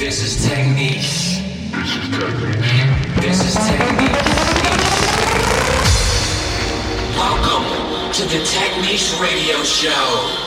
This is TechNiche. This is TechNiche. This is TechNiche. Welcome to the TechNiche Radio Show.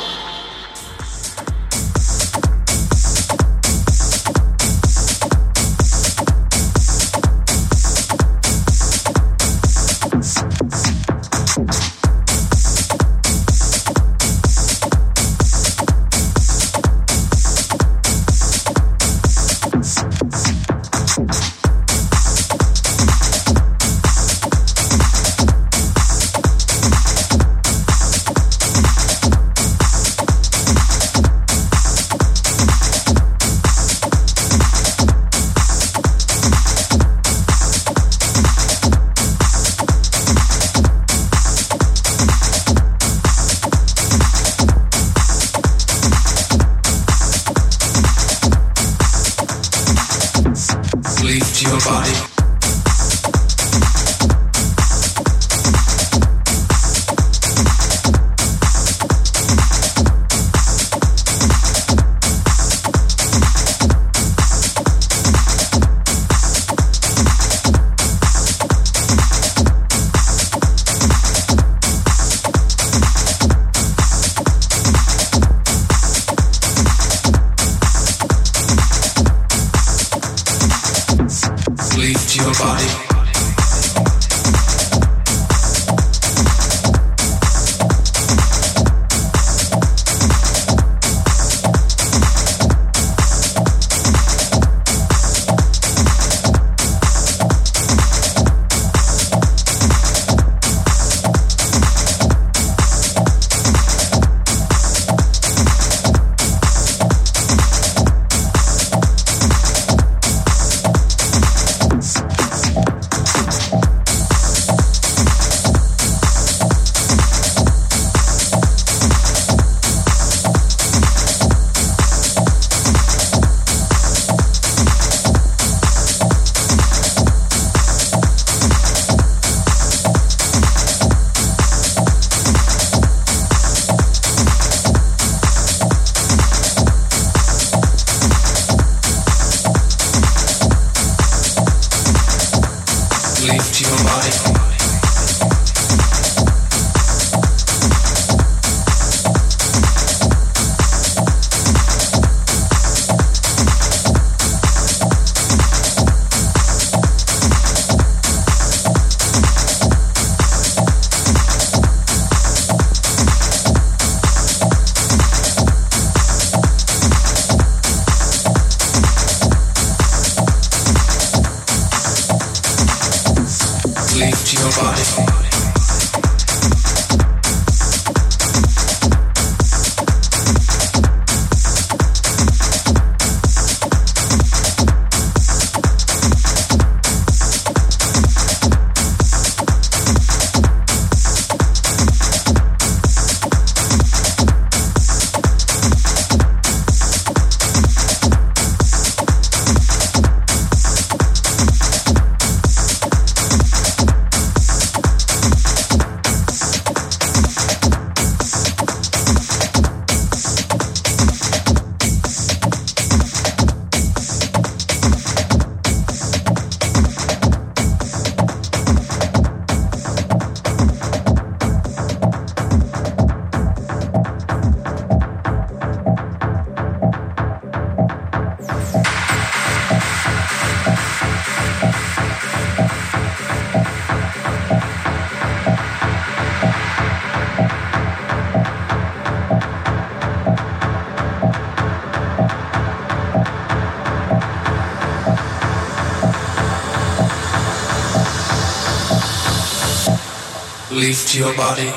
Lift your body.